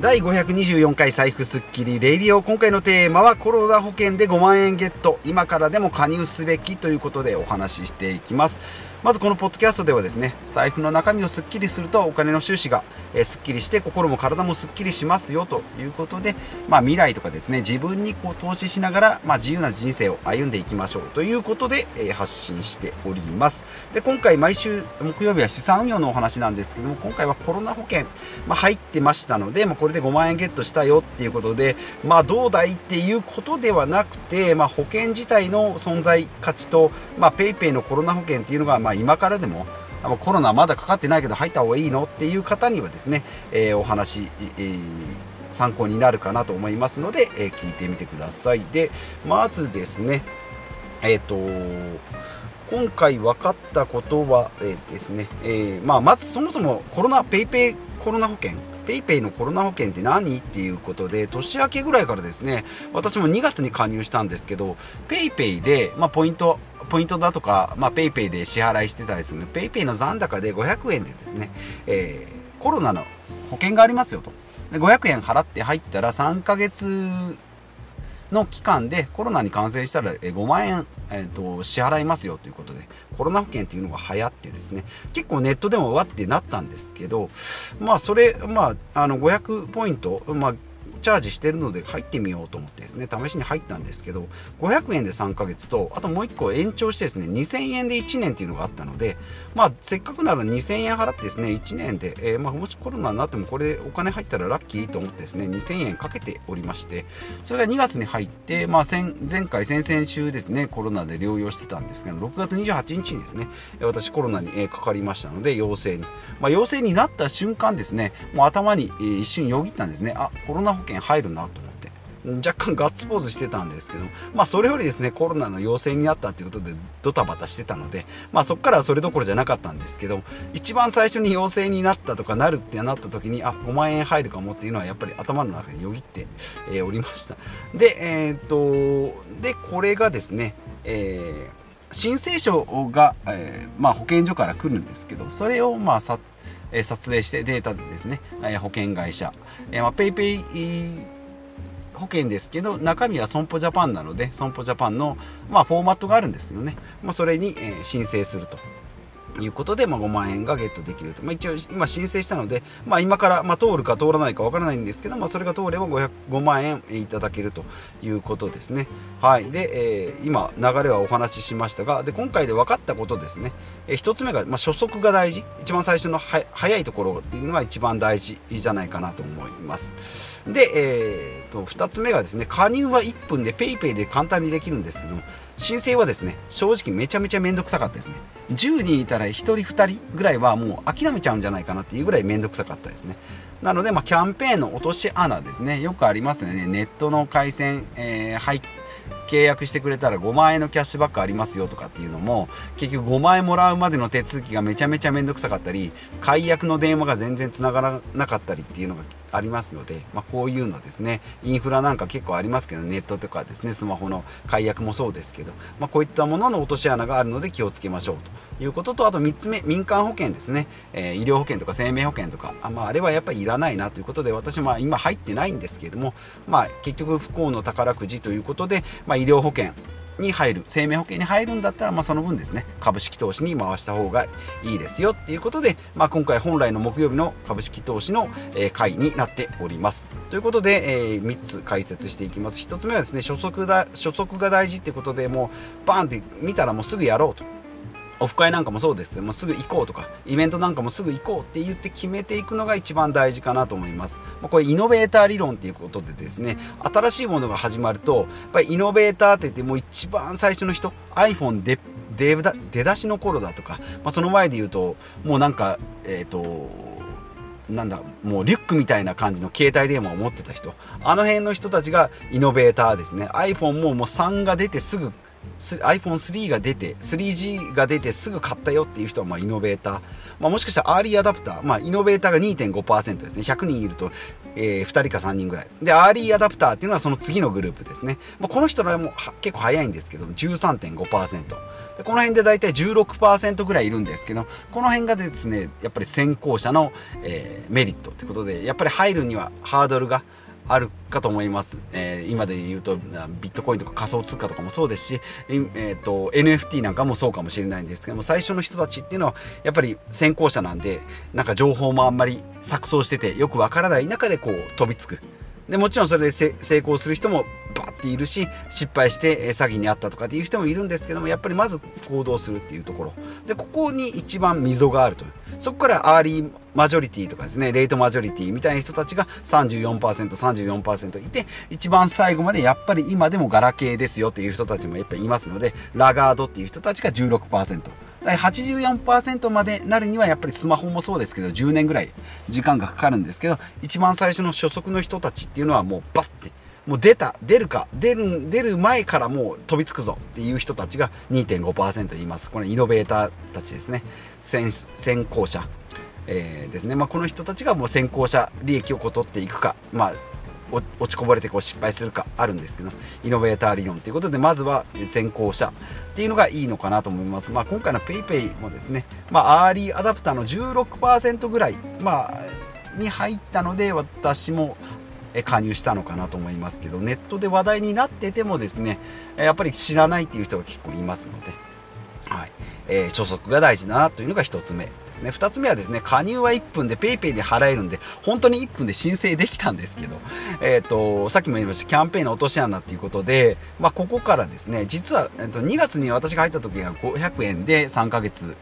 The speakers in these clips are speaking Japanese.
第524回財布スッキリレイディオ、今回のテーマはコロナ保険で5万円ゲット、今からでも加入すべきということでお話ししていきます。まずこのポッドキャストではですね、財布の中身をスッキリするとお金の収支がスッキリして心も体もスッキリしますよということで、未来とかですね、自分に投資しながら、自由な人生を歩んでいきましょうということで発信しております。で、今回毎週木曜日は資産運用のお話なんですけども、今回はコロナ保険、入ってましたので、これで5万円ゲットしたよっていうことで、どうだいっていうことではなくて、保険自体の存在価値と、PayPay のコロナ保険っていうのが、今からでもコロナまだかかってないけど入った方がいいのっていう方にはですね、お話、参考になるかなと思いますので、聞いてみてください。で、まずですね、今回分かったことは、ですね、まずそもそもコロナPayPayコロナ保険PayPayのコロナ保険って何っていうことで、年明けぐらいからですね、私も2月に加入したんですけど、PayPayで、ポイントだとか、PayPayで支払いしてたりするので、PayPayの残高で500円でですね、コロナの保険がありますよと。で、500円払って入ったら3ヶ月の期間でコロナに感染したら5万円、支払いますよということで、コロナ保険っていうのが流行ってですね、結構ネットでもわってなったんですけど、それ、500ポイント、チャージしてるので入ってみようと思ってですね、試しに入ったんですけど、500円で3ヶ月と、あともう1個延長してですね、2000円で1年っていうのがあったので、せっかくなら2000円払ってですね、1年で、もしコロナになってもこれお金入ったらラッキーと思ってですね、2000円かけておりまして、それが2月に入って、前々週ですね、コロナで療養してたんですけど、6月28日にですね、私コロナにかかりましたので、陽性に、陽性になった瞬間ですね、もう頭に一瞬よぎったんですね。コロナ保険入るなと思って、若干ガッツポーズしてたんですけど、それよりですね、コロナの陽性になったということでドタバタしてたので、そこからはそれどころじゃなかったんですけど、一番最初に陽性になったとかなるってなった時に、5万円入るかもっていうのはやっぱり頭の中によぎって、おりました。で、これがですね、申請書が、保健所から来るんですけど、それを撮影してデータでですね、保険会社、PayPay 保険ですけど、中身は損保ジャパンなので、損保ジャパンの、フォーマットがあるんですよね。それに、申請するということで、5万円がゲットできると。一応今申請したので、今から、通るか通らないかわからないんですけど、それが通れば5万円いただけるということですね。はい。で、今流れはお話ししましたが、で、今回で分かったことですね。一つ目が、初速が大事。一番最初の早いところっていうのは一番大事じゃないかなと思います。で、二つ目がですね、加入は1分で PayPay で簡単にできるんですけども、申請はですね、正直めちゃめちゃめんどくさかったですね。10人いたら1人2人ぐらいはもう諦めちゃうんじゃないかなっていうぐらいめんどくさかったですね。なので、キャンペーンの落とし穴ですね。よくありますよね。ネットの回線、契約してくれたら5万円のキャッシュバックありますよとかっていうのも、結局5万円もらうまでの手続きがめちゃめちゃめんどくさかったり、解約の電話が全然つながらなかったりっていうのがありますので、こういうのですね、インフラなんか結構ありますけど、ネットとかですね、スマホの解約もそうですけど、こういったものの落とし穴があるので気をつけましょうということと、あと3つ目、民間保険ですね、医療保険とか生命保険とか、あれはやっぱりいらないなということで、私は今入ってないんですけれども、結局不幸の宝くじということで、医療保険に入る、生命保険に入るんだったら、その分ですね、株式投資に回した方がいいですよっていうことで、今回本来の木曜日の株式投資の回になっておりますということで、3つ解説していきます。1つ目はですね、初速が大事ってことで、もうバーンって見たらもうすぐやろうと。オフ会なんかもそうです。もうすぐ行こうとか、イベントなんかもすぐ行こうって言って決めていくのが一番大事かなと思います。これイノベーター理論っていうことでですね、新しいものが始まると、やっぱりイノベーターって言って、もう一番最初の人、iPhone で出だしの頃だとか、その前で言うと、もうなんか、もうリュックみたいな感じの携帯電話を持ってた人、あの辺の人たちがイノベーターですね。iPhone も3が出てすぐ、iPhone3 が出て 3G が出てすぐ買ったよっていう人はイノベーター、もしかしたらアーリーアダプター、イノベーターが 2.5% ですね。100人いると、2人か3人ぐらいで、アーリーアダプターっていうのはその次のグループですね。この人らも結構早いんですけど 13.5%でこの辺でだいたい 16% ぐらいいるんですけど、この辺がですねやっぱり先行者の、メリットということで、やっぱり入るにはハードルがあるかと思います。今で言うとビットコインとか仮想通貨とかもそうですし、NFT なんかもそうかもしれないんですけども、最初の人たちっていうのはやっぱり先行者なんで、なんか情報もあんまり錯綜しててよくわからない中でこう飛びつく。でもちろんそれで成功する人もバーっているし、失敗して詐欺に遭ったとかっていう人もいるんですけども、やっぱりまず行動するっていうところで、ここに一番溝があるという。そこからアーリーマジョリティとかですね、レートマジョリティみたいな人たちが 34% いて、一番最後までやっぱり今でもガラケーですよっていう人たちもやっぱりいますので、ラガードっていう人たちが 16%、84% までなるにはやっぱりスマホもそうですけど10年ぐらい時間がかかるんですけど、一番最初の初速の人たちっていうのはもうバッてもう出る前からもう飛びつくぞっていう人たちが 2.5% います。このイノベーターたちですね、先行者、ですね、この人たちがもう先行者利益を取っていくか、落ちこぼれてこう失敗するかあるんですけど、イノベーター理論ということでまずは先行者っていうのがいいのかなと思います。今回の PayPay もですね、アーリーアダプターの 16% ぐらい、に入ったので私も加入したのかなと思いますけど、ネットで話題になっててもですねやっぱり知らないっていう人が結構いますので、初速が大事だなというのが1つ目ですね。2つ目はですね、加入は1分で PayPay で払えるんで、本当に1分で申請できたんですけど、さっきも言いましたキャンペーンの落とし穴ということで、ここからですね実は、2月に私が入った時が500円で3ヶ月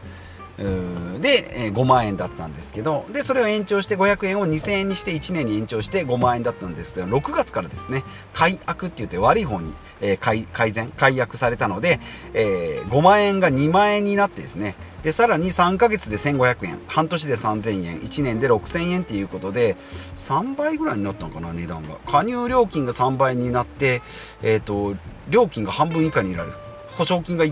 で5万円だったんですけど、でそれを延長して500円を2000円にして1年に延長して5万円だったんですけど、6月からですね改悪って言って悪い方に改悪されたので、5万円が2万円になってですね、でさらに3ヶ月で1500円、半年で3000円、1年で6000円ということで3倍ぐらいになったのかな、値段が。加入料金が3倍になって、料金が半分以下になる、保証金が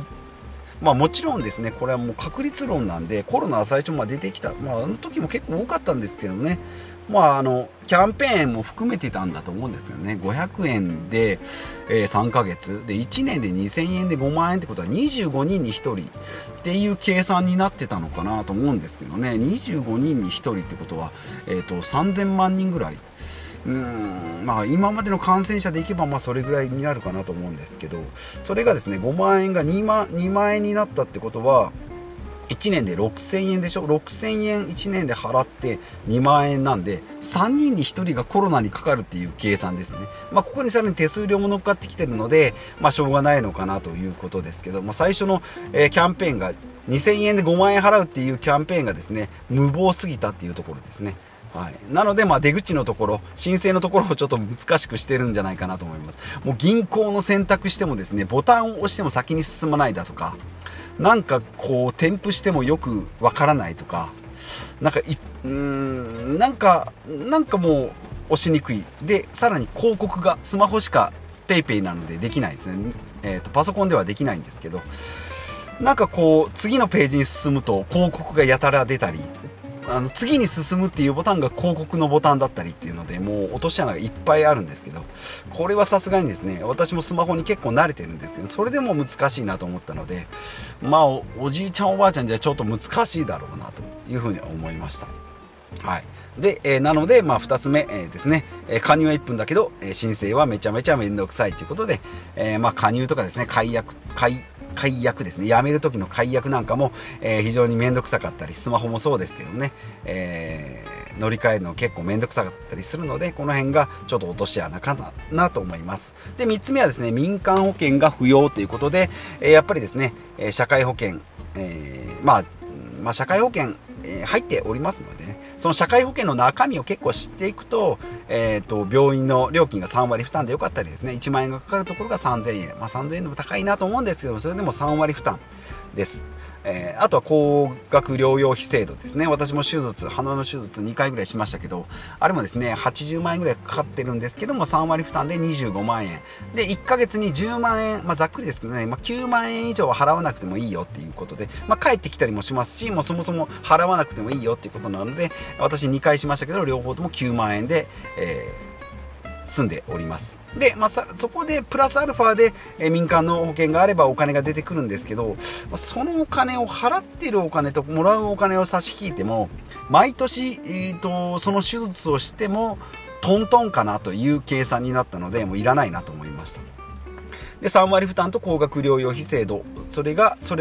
もちろんですねこれはもう確率論なんで、コロナは最初出てきた、あの時も結構多かったんですけどね、キャンペーンも含めてたんだと思うんですけどね、500円で、3ヶ月で1年で2000円で5万円ってことは25人に1人っていう計算になってたのかなと思うんですけどね、25人に1人ってことは、3000万人ぐらい、今までの感染者でいけばそれぐらいになるかなと思うんですけど、それがですね5万円が2万円になったってことは1年で6000円でしょ、6000円1年で払って2万円なんで3人に1人がコロナにかかるっていう計算ですね。ここにさらに手数料も乗っかってきてるので、しょうがないのかなということですけど、最初の、キャンペーンが2000円で5万円払うっていうキャンペーンがですね無謀すぎたっていうところですね。なので出口のところ、申請のところをちょっと難しくしてるんじゃないかなと思います。もう銀行の選択してもですねボタンを押しても先に進まないだとか、なんかこう添付してもよくわからないとか、なんかもう押しにくいで、さらに広告がスマホしか PayPay なのでできないですね、パソコンではできないんですけど、なんかこう次のページに進むと広告がやたら出たり、次に進むっていうボタンが広告のボタンだったりっていうので、もう落とし穴がいっぱいあるんですけど、これはさすがにですね私もスマホに結構慣れてるんですけど、それでも難しいなと思ったので、おじいちゃんおばあちゃんじゃちょっと難しいだろうなというふうに思いました。で、なので、2つ目、ですね、加入は1分だけど、申請はめちゃめちゃめんどくさいということで、加入とかですね解約ですね、辞める時の解約なんかも、非常に面倒くさかったり、スマホもそうですけどね、乗り換えるの結構面倒くさかったりするので、この辺がちょっと落とし穴かなと思います。で3つ目はですね民間保険が不要ということで、やっぱりですね社会保険、社会保険入っておりますので、ね、その社会保険の中身を結構知っていくと、病院の料金が3割負担でよかったりですね、1万円がかかるところが3000円、3000円でも高いなと思うんですけども、それでも3割負担です、あとは高額療養費制度ですね。私も鼻の手術2回ぐらいしましたけど、あれもですね80万円ぐらいかかってるんですけども、3割負担で25万円で1ヶ月に10万円、ざっくりですけどね、9万円以上は払わなくてもいいよっていうことで、返ってきたりもしますし、もうそもそも払わなくてもいいよっていうことなので、私2回しましたけど両方とも9万円で、住んでおります。で、そこでプラスアルファで民間の保険があればお金が出てくるんですけど、そのお金を払っているお金ともらうお金を差し引いても、毎年、その手術をしてもトントンかなという計算になったので、もういらないなと思いました。で、3割負担と高額療養費制度、それ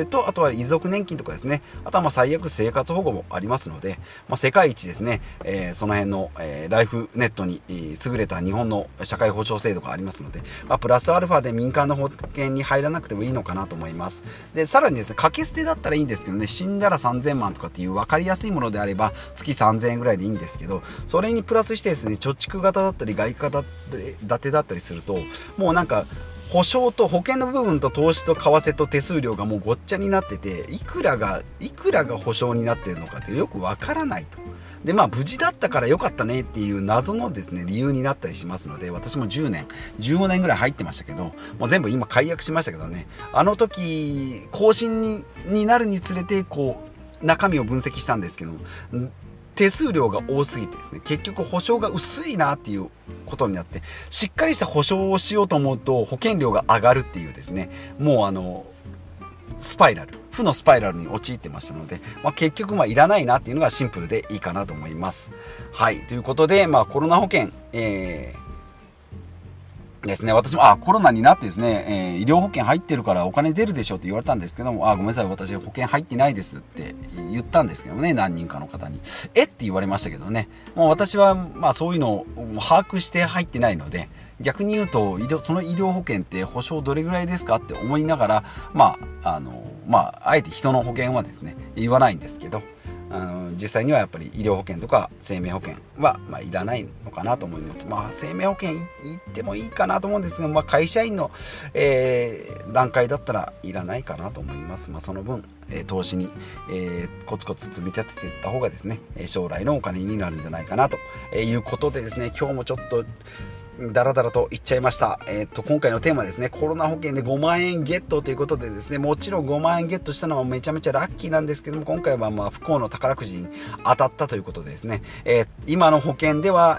とあとは遺族年金とかですね、あとは最悪生活保護もありますので、世界一ですね、その辺の、ライフネットに優れた日本の社会保障制度がありますので、プラスアルファで民間の保険に入らなくてもいいのかなと思います。で、さらにですね、掛け捨てだったらいいんですけどね、死んだら3000万とかっていう分かりやすいものであれば月3000円ぐらいでいいんですけど、それにプラスしてですね、貯蓄型だったり外貨建てだったりすると、もうなんか保証と保険の部分と投資と為替と手数料がもうごっちゃになってて、いくらが保証になっているのかってよくわからないと。で、無事だったから良かったねっていう謎のですね理由になったりしますので、私も10年15年ぐらい入ってましたけど、もう全部今解約しましたけどね、あの時更新 になるにつれてこう中身を分析したんですけど、手数料が多すぎてですね、結局保証が薄いなっていうことになって、しっかりした保証をしようと思うと保険料が上がるっていうですね、もうスパイラル、負のスパイラルに陥ってましたので、結局いらないなっていうのがシンプルでいいかなと思います。はい、ということで、コロナ保険、ですね、私もコロナになってですね、医療保険入ってるからお金出るでしょって言われたんですけども、ごめんなさい、私保険入ってないですって言ったんですけどね、何人かの方にって言われましたけどね、もう私はそういうのを把握して入ってないので、逆に言うとその医療保険って保証どれぐらいですかって思いながら、あえて人の保険はですね言わないんですけど、実際にはやっぱり医療保険とか生命保険は、いらないのかなと思います。生命保険行ってもいいかなと思うんですが、会社員の、段階だったらいらないかなと思います。その分、投資に、コツコツ積み立てていった方がですね、将来のお金になるんじゃないかなということでですね、今日もちょっとダラダラと言っちゃいました。今回のテーマですね、コロナ保険で5万円ゲットということでですね、もちろん5万円ゲットしたのはめちゃめちゃラッキーなんですけども、今回は不幸の宝くじに当たったということでですね、今の保険では、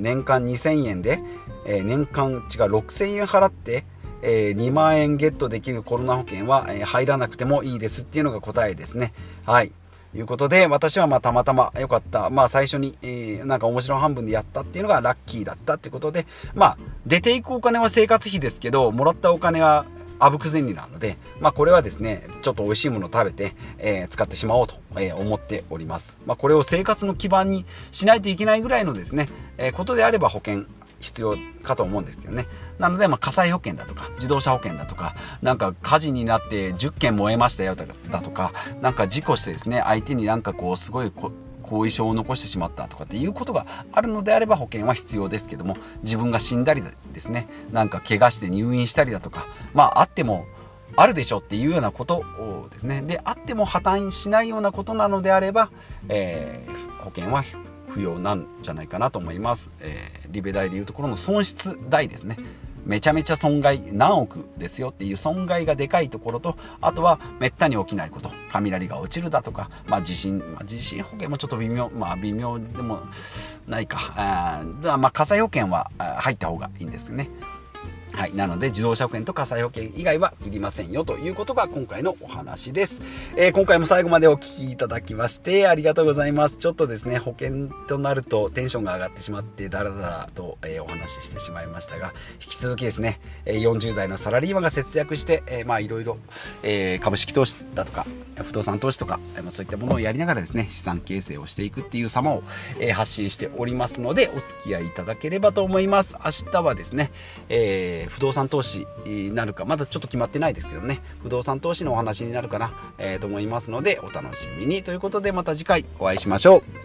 年間2000円で、年間6000円払って、2万円ゲットできるコロナ保険は、入らなくてもいいですっていうのが答えですね。はい。いうことで、私はたまたま良かった。最初に、なんか面白半分でやったっていうのがラッキーだったっていうことで、出ていくお金は生活費ですけど、もらったお金はあぶく銭なので、これはですね、ちょっと美味しいものを食べて、使ってしまおうと思っております。これを生活の基盤にしないといけないぐらいのですね、ことであれば保険必要かと思うんですけどね。なので、火災保険だとか自動車保険だとか、なんか火事になって10件燃えましたよだとか、なんか事故してですね、相手になんかすごい後遺症を残してしまったとかっていうことがあるのであれば保険は必要ですけども、自分が死んだりですね、なんか怪我して入院したりだとか、あってもあるでしょっていうようなことをですね、であっても破綻しないようなことなのであれば、保険は不要なんじゃないかなと思います。リベ代でいうところの損失代ですね、めちゃめちゃ損害何億ですよっていう損害がでかいところと、あとはめったに起きないこと、雷が落ちるだとか、地震保険もちょっと微妙、微妙でもないか、火災保険は入った方がいいんですね。はい、なので自動車保険と火災保険以外はいりませんよということが今回のお話です。今回も最後までお聞きいただきましてありがとうございます。ちょっとですね、保険となるとテンションが上がってしまってダラダラと、お話ししてしまいましたが、引き続きですね、40代のサラリーマンが節約して、いろいろ、株式投資だとか不動産投資とか、そういったものをやりながらですね、資産形成をしていくっていう様を、発信しておりますので、お付き合いいただければと思います。明日はですね、不動産投資になるかまだちょっと決まってないですけどね、不動産投資のお話になるかな、と思いますのでお楽しみにということで、また次回お会いしましょう。